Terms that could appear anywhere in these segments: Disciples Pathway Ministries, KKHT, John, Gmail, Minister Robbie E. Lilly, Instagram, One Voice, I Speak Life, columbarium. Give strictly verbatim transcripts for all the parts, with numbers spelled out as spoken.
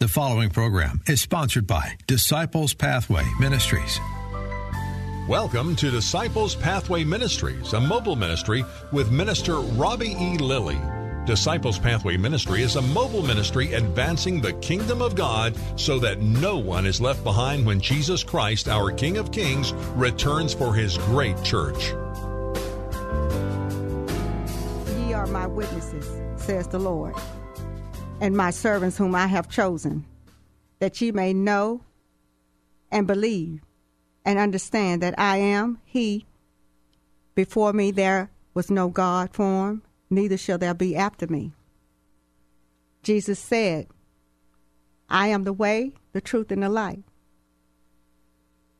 The following program is sponsored by Disciples Pathway Ministries. Welcome to Disciples Pathway Ministries, a mobile ministry with Minister Robbie E. Lilly. Disciples Pathway Ministry is a mobile ministry advancing the kingdom of God so that no one is left behind when Jesus Christ, our King of Kings, returns for his great church. Ye are my witnesses, says the Lord, and my servants whom I have chosen, that ye may know and believe and understand that I am he. Before me there was no God formed, neither shall there be after me. Jesus said, I am the way, the truth, and the light.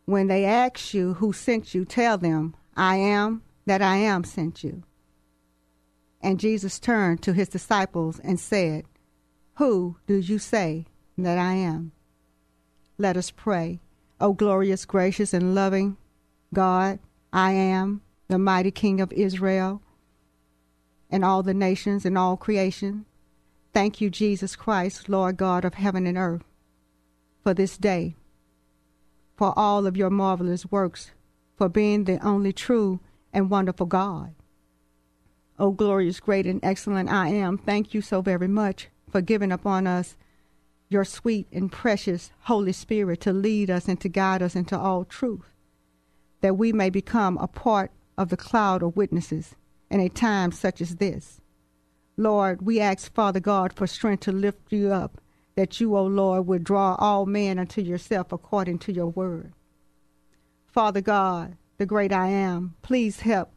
When they ask you who sent you, tell them, I am that I am sent you. And Jesus turned to his disciples and said, Who do you say that I am? Let us pray. O glorious, gracious, and loving God, I am the mighty King of Israel and all the nations and all creation. Thank you, Jesus Christ, Lord God of heaven and earth, for this day, for all of your marvelous works, for being the only true and wonderful God. O glorious, great, and excellent I am, thank you so very much for giving upon us your sweet and precious Holy Spirit to lead us and to guide us into all truth, that we may become a part of the cloud of witnesses in a time such as this. Lord, we ask, Father God, for strength to lift you up, that you, O Lord, would draw all men unto yourself according to your word. Father God, the great I am, please help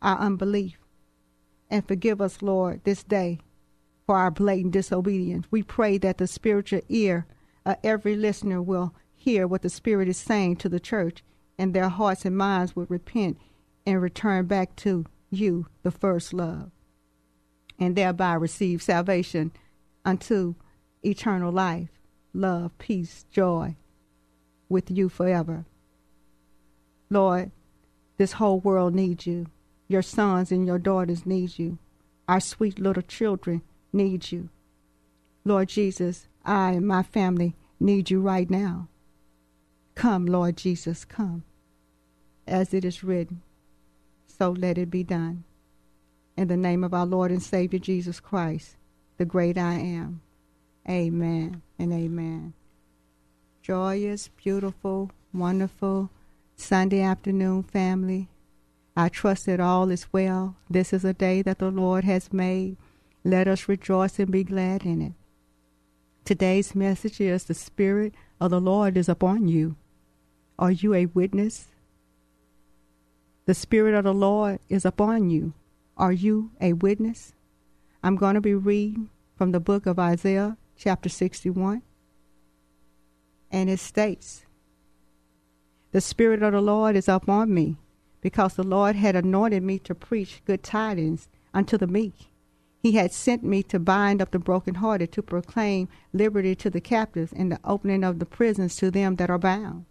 our unbelief and forgive us, Lord, this day for our blatant disobedience. We pray that the spiritual ear of every listener will hear what the Spirit is saying to the church, and their hearts and minds will repent and return back to you, the first love, and thereby receive salvation unto eternal life, love, peace, joy with you forever. Lord, this whole world needs you. Your sons and your daughters need you. Our sweet little children need you. Lord Jesus, I and my family need you right now. Come, Lord Jesus, come. As it is written, so let it be done. In the name of our Lord and Savior Jesus Christ, the great I am. Amen and amen. Joyous, beautiful, wonderful Sunday afternoon, family. I trust that all is well. This is a day that the Lord has made. Let us rejoice and be glad in it. Today's message is the Spirit of the Lord is upon you. Are you a witness? The Spirit of the Lord is upon you. Are you a witness? I'm going to be reading from the book of Isaiah, chapter sixty-one. And it states, The Spirit of the Lord is upon me, because the Lord had anointed me to preach good tidings unto the meek. He had sent me to bind up the brokenhearted, to proclaim liberty to the captives and the opening of the prisons to them that are bound,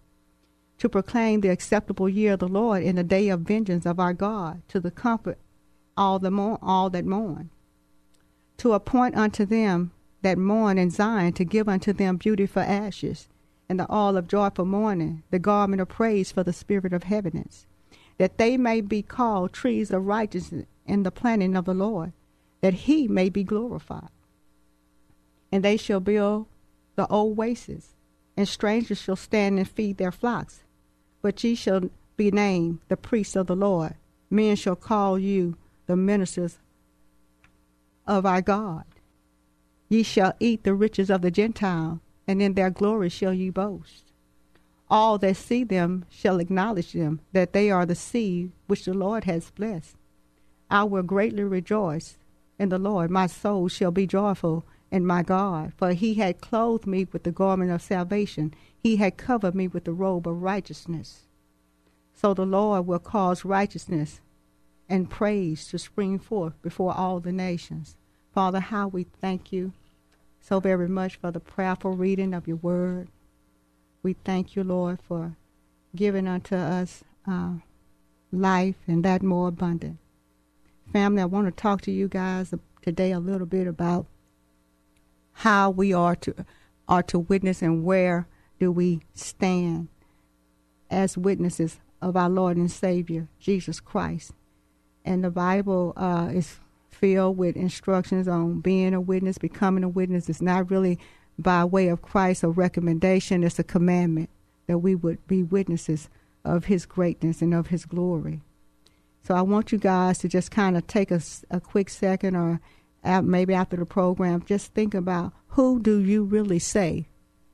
to proclaim the acceptable year of the Lord and the day of vengeance of our God, to the comfort all, the mourn, all that mourn, to appoint unto them that mourn in Zion, to give unto them beauty for ashes and the oil of joy for mourning, the garment of praise for the spirit of heaviness, that they may be called trees of righteousness in the planting of the Lord, that he may be glorified. And they shall build the oases, and strangers shall stand and feed their flocks. But ye shall be named the priests of the Lord. Men shall call you the ministers of our God. Ye shall eat the riches of the Gentile, and in their glory shall ye boast. All that see them shall acknowledge them, that they are the seed which the Lord has blessed. I will greatly rejoice in the Lord. My soul shall be joyful and my God, for he had clothed me with the garment of salvation. He had covered me with the robe of righteousness. So the Lord will cause righteousness and praise to spring forth before all the nations. Father, how we thank you so very much for the prayerful reading of your word. We thank you, Lord, for giving unto us uh, life and that more abundant. Family, I want to talk to you guys today a little bit about how we are to are to witness and where do we stand as witnesses of our Lord and Savior, Jesus Christ. And the Bible uh, is filled with instructions on being a witness, becoming a witness. It's not really by way of Christ or recommendation. It's a commandment that we would be witnesses of his greatness and of his glory. So I want you guys to just kind of take a, a quick second, or maybe after the program, just think about, who do you really say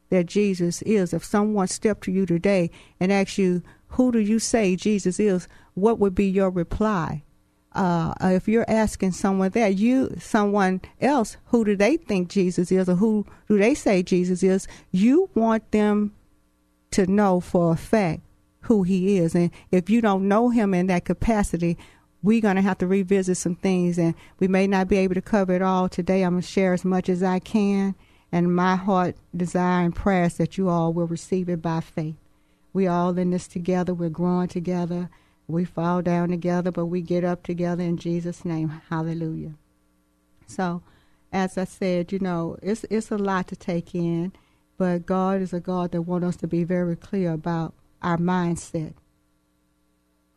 that Jesus is? If someone stepped to you today and asked you, who do you say Jesus is, what would be your reply? Uh, if you're asking someone that, you, someone else, who do they think Jesus is, or who do they say Jesus is, you want them to know for a fact who he is. And if you don't know him in that capacity, we're going to have to revisit some things, and we may not be able to cover it all today. I'm going to share as much as I can, and my heart, desire, and prayer is that you all will receive it by faith. We all in this together. We're growing together. We fall down together, but we get up together in Jesus' name. Hallelujah. So, as I said, you know, it's it's a lot to take in, but God is a God that wants us to be very clear about our mindset.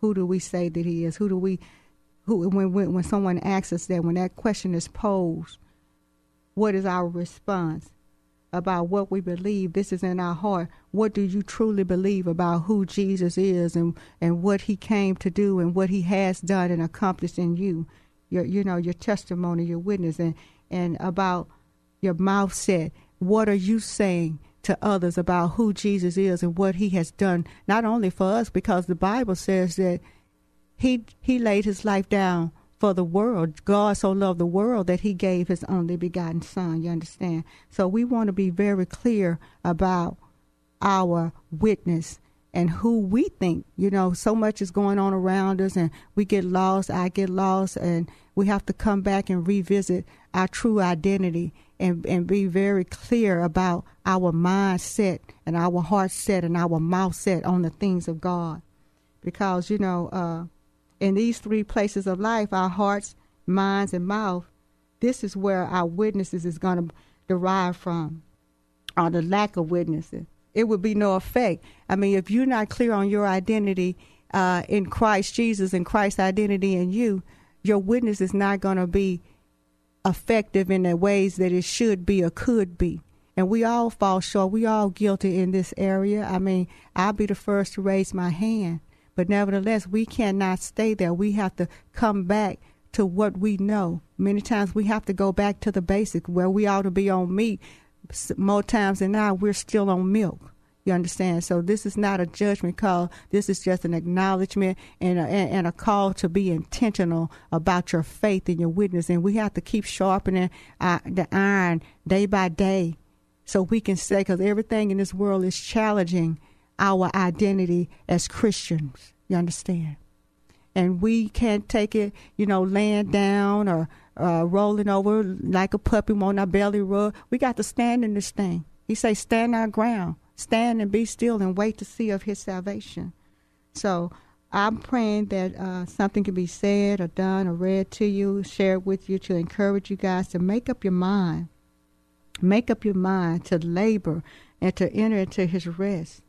Who do we say that he is? Who do we, who when when, when someone asks us that, when that question is posed, what is our response about what we believe? This is in our heart. What do you truly believe about who Jesus is, and, and what he came to do, and what he has done and accomplished in you? Your, you know, your testimony, your witness, and, and about your mouth set. What are you saying to others about who Jesus is and what he has done, not only for us, because the Bible says that he he laid his life down for the world. God so loved the world that he gave his only begotten son. You understand? So we want to be very clear about our witness and who we think. You know, so much is going on around us, and we get lost, I get lost, and we have to come back and revisit our true identity and, and be very clear about our mindset and our heart set and our mouth set on the things of God. Because, you know, uh, in these three places of life, our hearts, minds, and mouth, this is where our witnesses is going to derive from, or the lack of witnesses. It would be no effect. I mean, if you're not clear on your identity uh, in Christ Jesus and Christ's identity in you, your witness is not going to be effective in the ways that it should be or could be. And we all fall short. We all guilty in this area. I mean, I'll be the first to raise my hand. But nevertheless, we cannot stay there. We have to come back to what we know. Many times we have to go back to the basic, where we ought to be on meat. More times than not, we're still on milk. You understand? So this is not a judgment call. This is just an acknowledgement and a, and a call to be intentional about your faith and your witness. And we have to keep sharpening our, the iron day by day, so we can say, because everything in this world is challenging our identity as Christians. You understand? And we can't take it, you know, laying down or uh, rolling over like a puppy on our belly rug. We got to stand in this thing. He say, stand our ground. Stand and be still and wait to see of his salvation. So I'm praying that uh, something can be said or done or read to you, shared with you, to encourage you guys to make up your mind. Make up your mind to labor and to enter into his rest.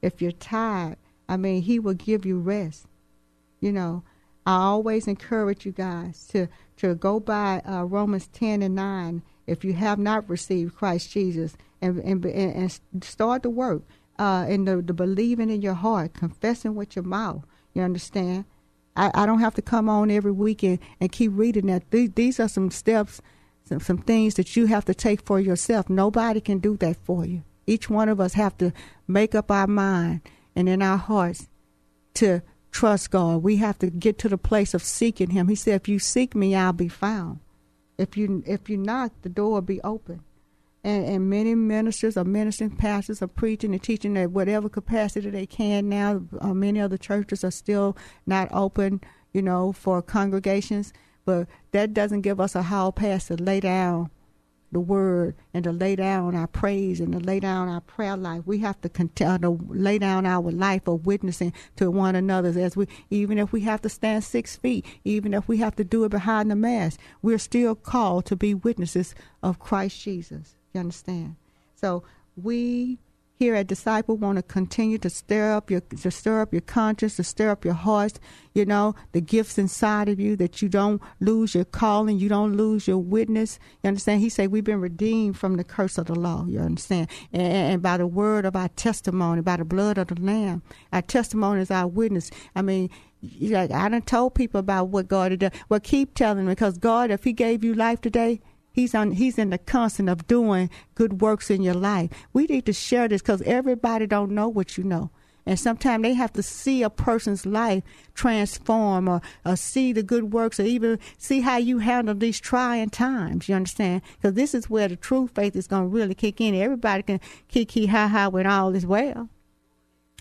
If you're tired, I mean, he will give you rest. You know, I always encourage you guys to, to go by uh, Romans ten and nine if you have not received Christ Jesus, and and, and start the work uh, in the, the believing in your heart, confessing with your mouth. You understand? I, I don't have to come on every weekend and keep reading that. These, these are some steps, some, some things that you have to take for yourself. Nobody can do that for you. Each one of us have to make up our mind and in our hearts to trust God. We have to get to the place of seeking him. He said, if you seek me, I'll be found. If you if you're not, the door will be open. And, and many ministers are ministering, pastors are preaching and teaching at whatever capacity they can now. Uh, many other churches are still not open, you know, for congregations. But that doesn't give us a hall pass to lay down the word and to lay down our praise and to lay down our prayer life. We have to, cont- uh, to lay down our life of witnessing to one another. As we, even if we have to stand six feet, even if we have to do it behind the mask, we're still called to be witnesses of Christ Jesus. You understand? So we here at Disciple want to continue to stir up your to stir up your conscience, to stir up your hearts, you know, the gifts inside of you, that you don't lose your calling, you don't lose your witness. You understand? He said we've been redeemed from the curse of the law, you understand? And, and by the word of our testimony, by the blood of the Lamb. Our testimony is our witness. I mean, like I done told people about what God had done. Well, keep telling them, because God, if he gave you life today, He's on. He's in the constant of doing good works in your life. We need to share this, because everybody don't know what you know. And sometimes they have to see a person's life transform, or, or see the good works, or even see how you handle these trying times. You understand? Because this is where the true faith is going to really kick in. Everybody can kiki-ha-ha when all is well.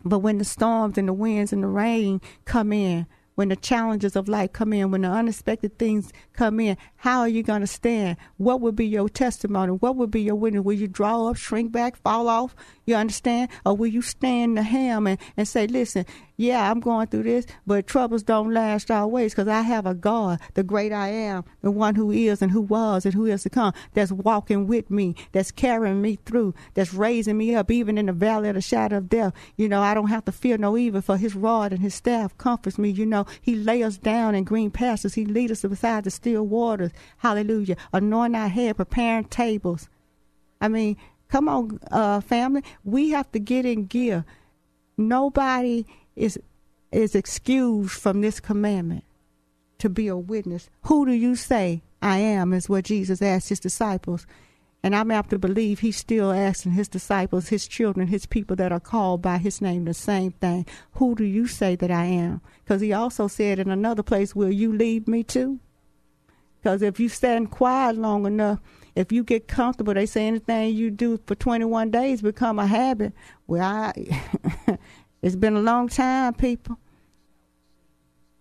But when the storms and the winds and the rain come in, when the challenges of life come in, when the unexpected things come in, how are you going to stand? What would be your testimony? What would be your witness? Will you draw up, shrink back, fall off? You understand? Or will you stand the ham and, and say, listen, yeah, I'm going through this, but troubles don't last always, because I have a God, the great I am, the one who is and who was and who is to come, that's walking with me, that's carrying me through, that's raising me up, even in the valley of the shadow of death. You know, I don't have to fear no evil, for his rod and his staff comforts me. You know, he lay us down in green pastures. He leads us beside the still waters. Hallelujah. Anoint our head, preparing tables. I mean, come on, uh, family. We have to get in gear. Nobody is is excused from this commandment to be a witness. Who do you say I am, is what Jesus asked his disciples. And I'm apt to believe he's still asking his disciples, his children, his people that are called by his name, the same thing. Who do you say that I am? Because he also said in another place, will you leave me too? Because if you stand quiet long enough, if you get comfortable, they say anything you do for twenty-one days become a habit. Well, I... It's been a long time, people.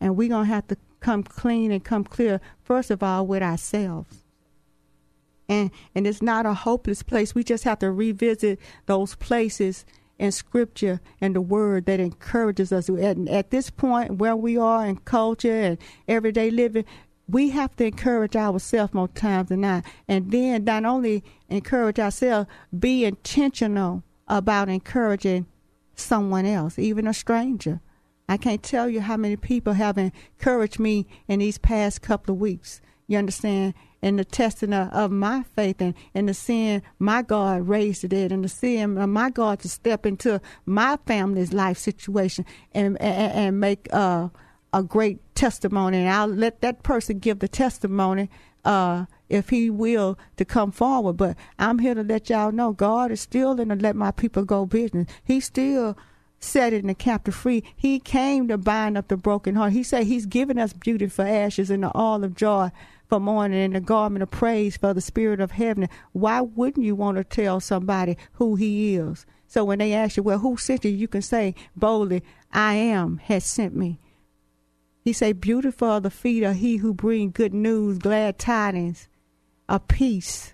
And we're going to have to come clean and come clear, first of all, with ourselves. And and it's not a hopeless place. We just have to revisit those places in Scripture and the Word that encourages us. And at this point where we are in culture and everyday living, we have to encourage ourselves more times than not. And then not only encourage ourselves, be intentional about encouraging someone else, even a stranger. I can't tell you how many people have encouraged me in these past couple of weeks, you understand, in the testing of, of my faith, and, and the seeing my God raised the dead, and the seeing my God to step into my family's life situation and, and, and make uh, a great testimony. And I'll let that person give the testimony uh, if he will, to come forward. But I'm here to let y'all know God is still in to let my people go business. He still setting the captive free. He came to bind up the broken heart. He said he's given us beauty for ashes and the oil of joy for mourning and the garment of praise for the spirit of heaven. Why wouldn't you want to tell somebody who he is? So when they ask you, well, who sent you? You can say boldly, I am has sent me. He said, beautiful are the feet of he who bring good news, glad tidings of peace.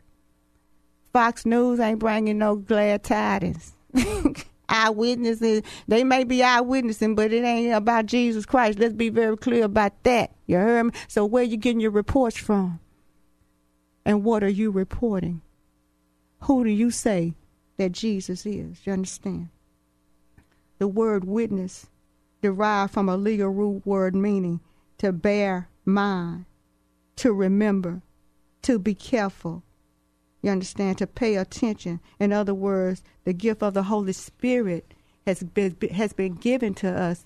Fox News ain't bringing no glad tidings. Eyewitnesses, they may be eyewitnessing, but it ain't about Jesus Christ. Let's be very clear about that. You heard me? So where you getting your reports from? And what are you reporting? Who do you say that Jesus is? You understand? The word witness derived from a legal root word meaning to bear mind, to remember, to be careful, you understand, to pay attention. In other words, the gift of the Holy Spirit has been, has been given to us,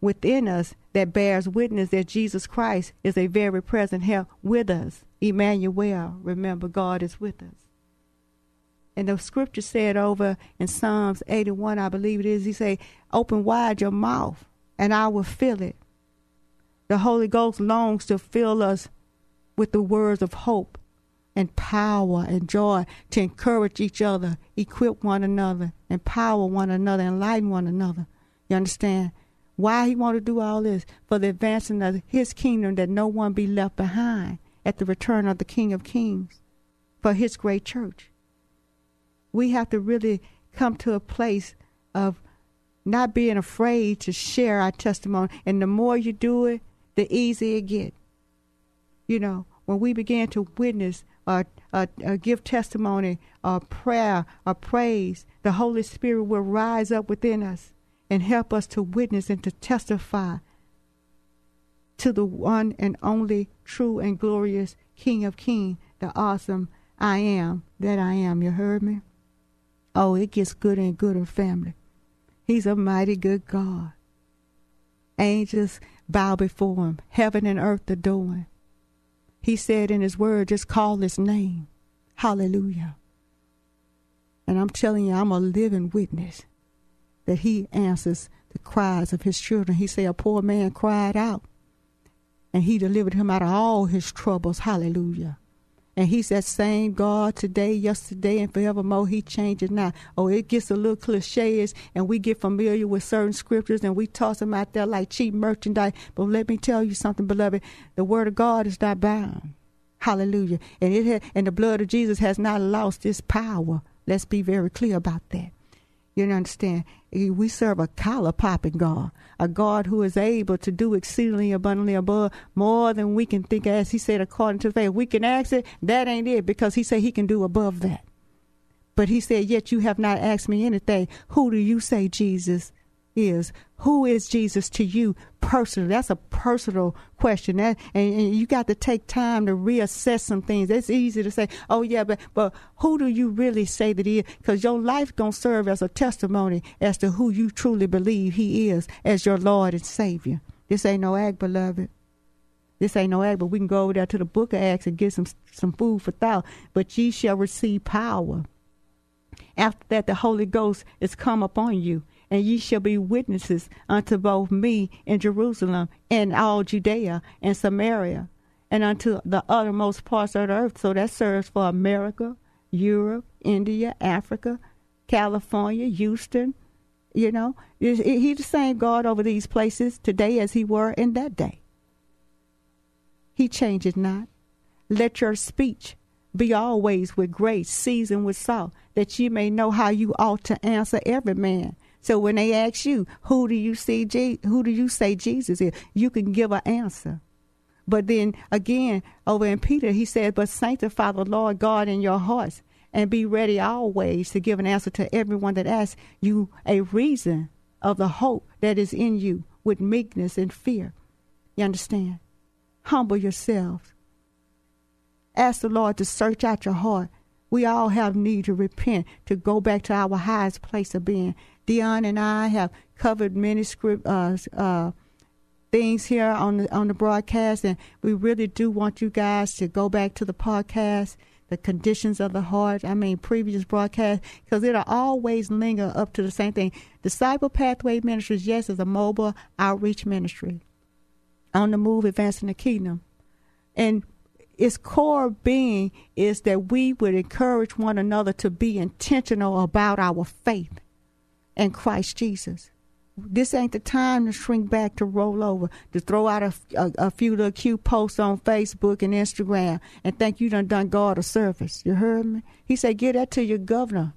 within us, that bears witness that Jesus Christ is a very present help with us. Emmanuel, remember, God is with us. And the scripture said over in Psalms eighty-one, I believe it is, he said, open wide your mouth and I will fill it. The Holy Ghost longs to fill us with the words of hope and power and joy to encourage each other, equip one another, empower one another, enlighten one another. You understand? Why he want to do all this? For the advancing of his kingdom, that no one be left behind at the return of the King of Kings, for his great church. We have to really come to a place of not being afraid to share our testimony. And the more you do it, the easier it gets. You know, when we begin to witness or, or, or give testimony or prayer or praise, the Holy Spirit will rise up within us and help us to witness and to testify to the one and only true and glorious King of Kings, the awesome I Am that I Am. You heard me? Oh, it gets good and gooder, family. He's a mighty good God. Angels bow before him. Heaven and earth adore him. He said in his word, just call his name. Hallelujah. And I'm telling you, I'm a living witness that he answers the cries of his children. He said a poor man cried out, and he delivered him out of all his troubles. Hallelujah. And he's that same God today, yesterday, and forevermore. He changes not. Oh, it gets a little cliches, and we get familiar with certain scriptures, and we toss them out there like cheap merchandise. But let me tell you something, beloved. The word of God is not bound. Hallelujah. And it ha- and the blood of Jesus has not lost its power. Let's be very clear about that. You understand? We serve a collar-popping God, a God who is able to do exceedingly abundantly above more than we can think. As he said, according to faith, we can ask it. That ain't it, because he said he can do above that. But he said, yet you have not asked me anything. Who do you say Jesus is? Who is Jesus to you personally? That's a personal question. That, and, and you got to take time to reassess some things. It's easy to say, oh, yeah, but, but who do you really say that he is? Because your life going to serve as a testimony as to who you truly believe he is as your Lord and Savior. This ain't no act, beloved. This ain't no act, but we can go over there to the book of Acts and get some, some food for thought. But ye shall receive power. After that, the Holy Ghost is come upon you. And ye shall be witnesses unto both me in Jerusalem and all Judea and Samaria and unto the uttermost parts of the earth. So that serves for America, Europe, India, Africa, California, Houston. You know, he's the same God over these places today as he were in that day. He changes not. Let your speech be always with grace, seasoned with salt, that ye may know how you ought to answer every man. So when they ask you, who do you see? Je- who do you say Jesus is? You can give an answer. But then again, over in Peter, he said, but sanctify the Lord God in your hearts and be ready always to give an answer to everyone that asks you a reason of the hope that is in you with meekness and fear. You understand? Humble yourselves. Ask the Lord to search out your heart. We all have need to repent, to go back to our highest place of being. Dion and I have covered many script, uh, uh, things here on the, on the broadcast, and we really do want you guys to go back to the podcast, the conditions of the heart, I mean previous broadcast, because it'll always linger up to the same thing. Disciple Pathway Ministries, yes, is a mobile outreach ministry on the move, advancing the kingdom. And its core being is that we would encourage one another to be intentional about our faith in Christ Jesus. This ain't the time to shrink back, to roll over, to throw out a, a, a few little cute posts on Facebook and Instagram and think you done done God a service. You heard me? He said, give that to your governor.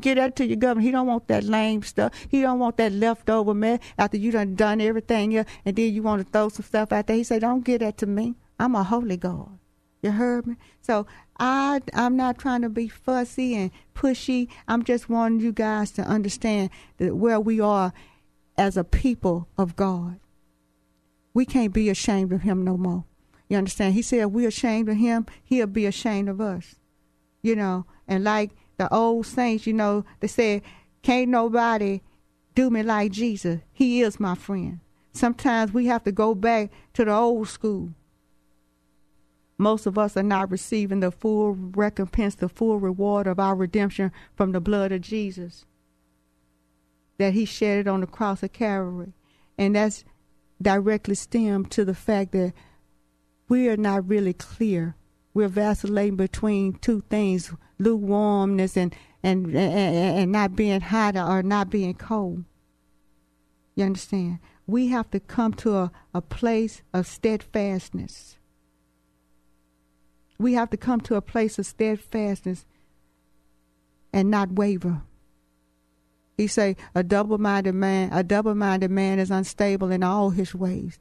Give that to your governor. He don't want that lame stuff. He don't want that leftover mess after you done done everything else, and then you want to throw some stuff out there. He said, don't give that to me. I'm a holy God. You heard me? So I, I'm not trying to be fussy and pushy. I'm just wanting you guys to understand that where we are as a people of God. We can't be ashamed of him no more. You understand? He said we're ashamed of him, he'll be ashamed of us. You know, and like the old saints, you know, they said, can't nobody do me like Jesus. He is my friend. Sometimes we have to go back to the old school. Most of us are not receiving the full recompense, the full reward of our redemption from the blood of Jesus that he shed on the cross of Calvary. And that's directly stemmed to the fact that we are not really clear. We're vacillating between two things, lukewarmness and, and, and, and not being hot or not being cold. You understand? We have to come to a, a place of steadfastness. We have to come to a place of steadfastness and not waver. He say, a double-minded man, a double-minded man is unstable in all his ways.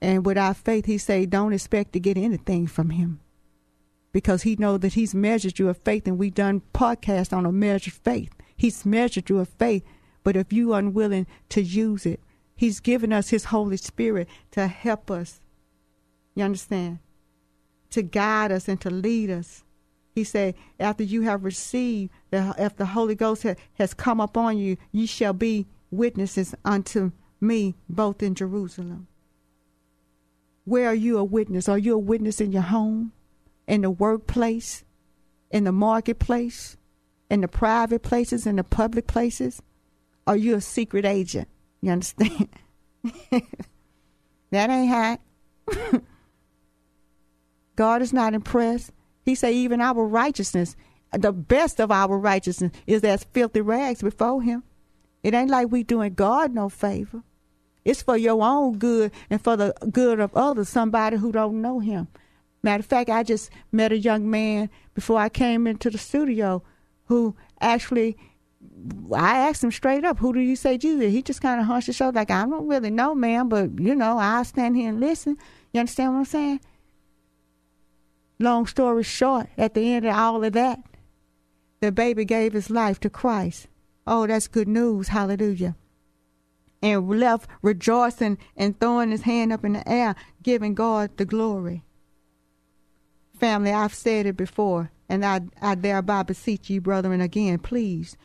And without faith, he say, don't expect to get anything from him. Because he know that he's measured you of faith, and we done podcast on a measured faith. He's measured you of faith, but if you unwilling to use it, he's given us his Holy Spirit to help us. You understand? To guide us and to lead us. He said, after you have received, the, after the Holy Ghost ha, has come upon you, you shall be witnesses unto me, both in Jerusalem. Where are you a witness? Are you a witness in your home, in the workplace, in the marketplace, in the private places, in the public places? Are you a secret agent? You understand? That ain't hot. God is not impressed. He say even our righteousness, the best of our righteousness, is as filthy rags before him. It ain't like we doing God no favor. It's for your own good and for the good of others, somebody who don't know him. Matter of fact, I just met a young man before I came into the studio who actually, I asked him straight up, who do you say Jesus is? He just kind of hunched his shoulder like, I don't really know, ma'am, but, you know, I'll stand here and listen. You understand what I'm saying? Long story short, at the end of all of that, the baby gave his life to Christ. Oh, that's good news. Hallelujah. And left rejoicing and throwing his hand up in the air, giving God the glory. Family, I've said it before, and I, I thereby beseech you, brethren, again, please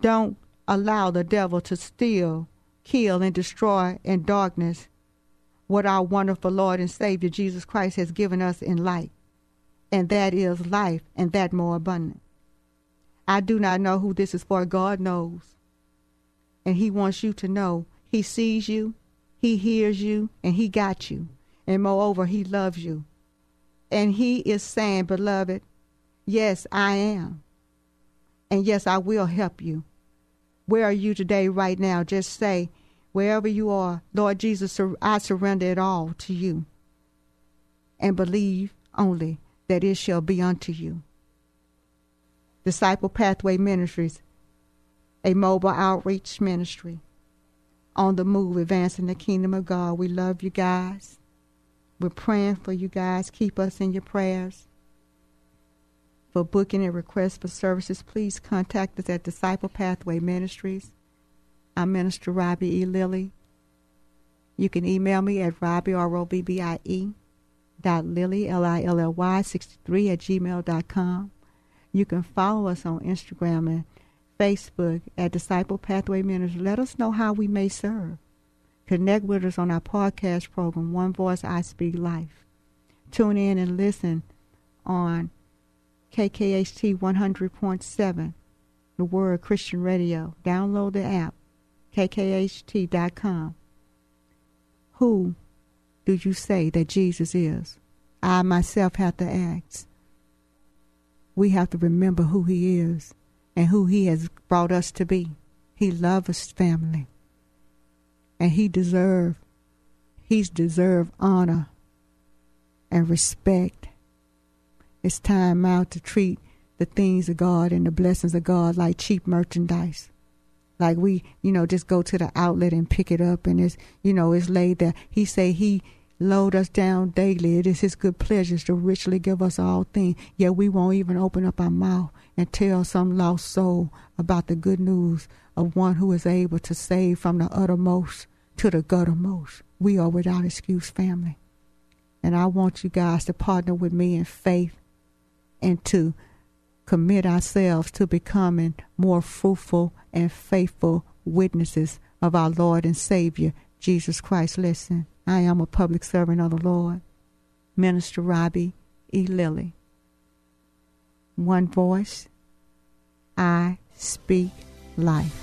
don't allow the devil to steal, kill, and destroy in darkness what our wonderful Lord and Savior Jesus Christ has given us in light. And that is life, and that more abundant. I do not know who this is for. God knows. And he wants you to know he sees you, he hears you, and he got you. And moreover, he loves you. And he is saying, beloved, yes, I am. And yes, I will help you. Where are you today, right now? Just say, wherever you are, Lord Jesus, I surrender it all to you. And believe only that it shall be unto you. Disciple Pathway Ministries, a mobile outreach ministry, on the move, advancing the kingdom of God. We love you guys. We're praying for you guys. Keep us in your prayers. For booking and requests for services, please contact us at Disciple Pathway Ministries. I'm Minister Robbie E. Lilly. You can email me at Robbie, R O B B I E, dot Lilly, L I L L Y, sixty-three at gmail dot com. You can follow us on Instagram and Facebook at Disciple Pathway Ministries. Let us know how we may serve. Connect with us on our podcast program, One Voice, I Speak Life. Tune in and listen on K K H T one hundred point seven, The Word Christian Radio. Download the app, K K H T dot com. Who do you say that Jesus is? I myself have to ask. We have to remember who he is and who he has brought us to be. He loves us, family. And he deserve, he's deserved honor and respect. It's time out to treat the things of God and the blessings of God like cheap merchandise. Like we, you know, just go to the outlet and pick it up and it's, you know, it's laid there. He say he load us down daily. It is his good pleasures to richly give us all things. Yet we won't even open up our mouth and tell some lost soul about the good news of one who is able to save from the uttermost to the guttermost. We are without excuse, family. And I want you guys to partner with me in faith and to commit ourselves to becoming more fruitful and faithful witnesses of our Lord and Savior, Jesus Christ. Listen, I am a public servant of the Lord, Minister Robbie E. Lilly. One Voice, I Speak Life.